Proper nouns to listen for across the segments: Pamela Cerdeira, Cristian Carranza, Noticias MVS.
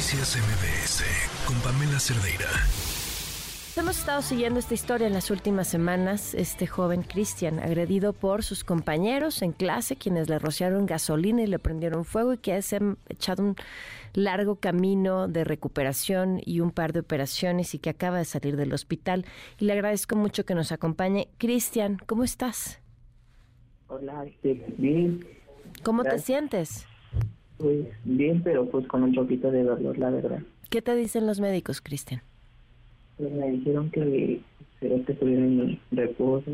Noticias MVS con Pamela Cerdeira. Hemos estado siguiendo esta historia en las últimas semanas. Este joven Cristian, agredido por sus compañeros en clase, quienes le rociaron gasolina y le prendieron fuego, y que se han echado un largo camino de recuperación y un par de operaciones, y que acaba de salir del hospital. Y le agradezco mucho que nos acompañe. Cristian, ¿cómo estás? Hola, estoy bien. ¿Cómo te sientes? Pues bien, pero pues con un poquito de dolor, la verdad. ¿Qué te dicen los médicos, Cristian? Pues me dijeron que será que estuviera en reposo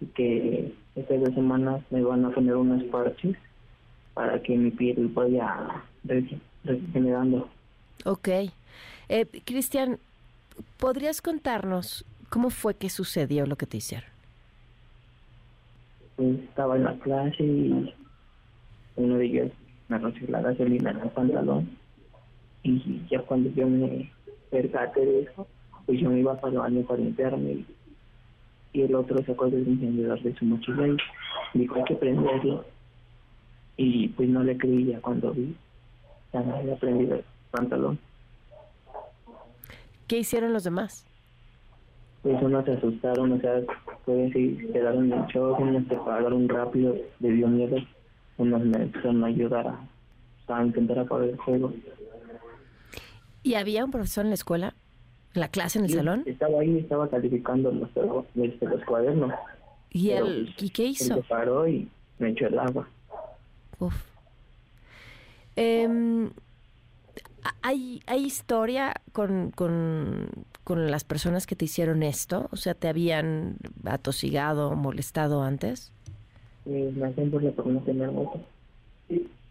y que estas 2 semanas me van a poner unos parches para que mi piel vaya regenerando. Ok. Cristian, ¿podrías contarnos cómo fue que sucedió lo que te hicieron? Pues estaba en la clase y uno de ellos me roció la gasolina en el pantalón, y ya cuando yo me percaté de eso, pues yo me iba para el baño para limpiarme, y el otro sacó el encendedor de su mochila y dijo: hay que prenderlo. Y pues no le creí, ya cuando vi, ya me había prendido el pantalón. ¿Qué hicieron los demás? Pues unos se asustaron, o sea, pues sí, quedaron en shock, unos se pagaron rápido, le dio miedo. Unos me empezaron a ayudar a intentar apagar el fuego. ¿Y había un profesor en la escuela? ¿En la clase, en el salón? Estaba ahí, estaba calificando los cuadernos. ¿Y él qué hizo? Él se paró y me echó el agua. Uf. ¿Hay historia con las personas que te hicieron esto? O sea, ¿te habían atosigado, molestado antes?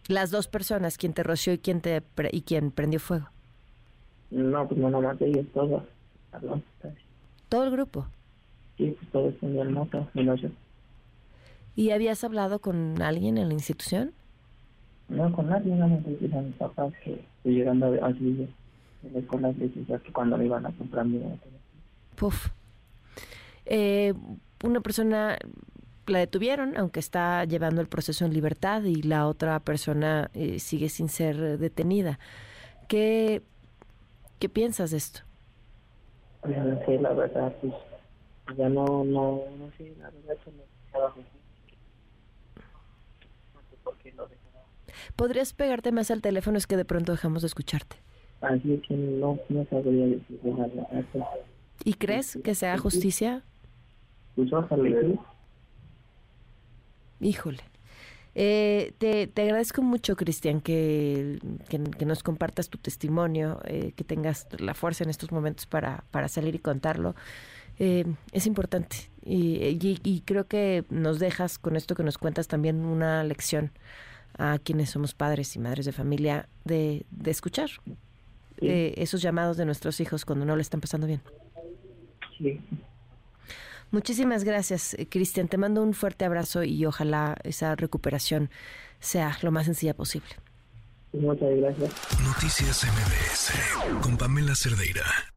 Las 2 personas, quien te roció y quien prendió fuego. No, pues no, nomás ellos, todos. ¿Todo el grupo? Sí, pues todos tenían nota, menos yo. ¿Y habías hablado con alguien en la institución? No, con nadie, no me decía a mis papás que estoy llegando así con las decisiones que cuando me iban a comprar mi nota. Puf. Una persona la detuvieron, aunque está llevando el proceso en libertad, y la otra persona sigue sin ser detenida. ¿Qué piensas de esto? No sé, la verdad, pues ya no sé, la verdad que no sé por qué lo dejaron. ¿Podrías pegarte más al teléfono? Es que de pronto dejamos de escucharte. Así es que no sabría decir la verdad. ¿Y crees que sea justicia? Pues ojalá. Híjole. Te agradezco mucho, Cristian, que nos compartas tu testimonio, que tengas la fuerza en estos momentos para salir y contarlo. Es importante, y creo que nos dejas con esto que nos cuentas también una lección a quienes somos padres y madres de familia de escuchar sí. Esos llamados de nuestros hijos cuando no le están pasando bien. Sí. Muchísimas gracias, Cristian. Te mando un fuerte abrazo y ojalá esa recuperación sea lo más sencilla posible. Muchas gracias. Noticias MVS con Pamela Cerdeira.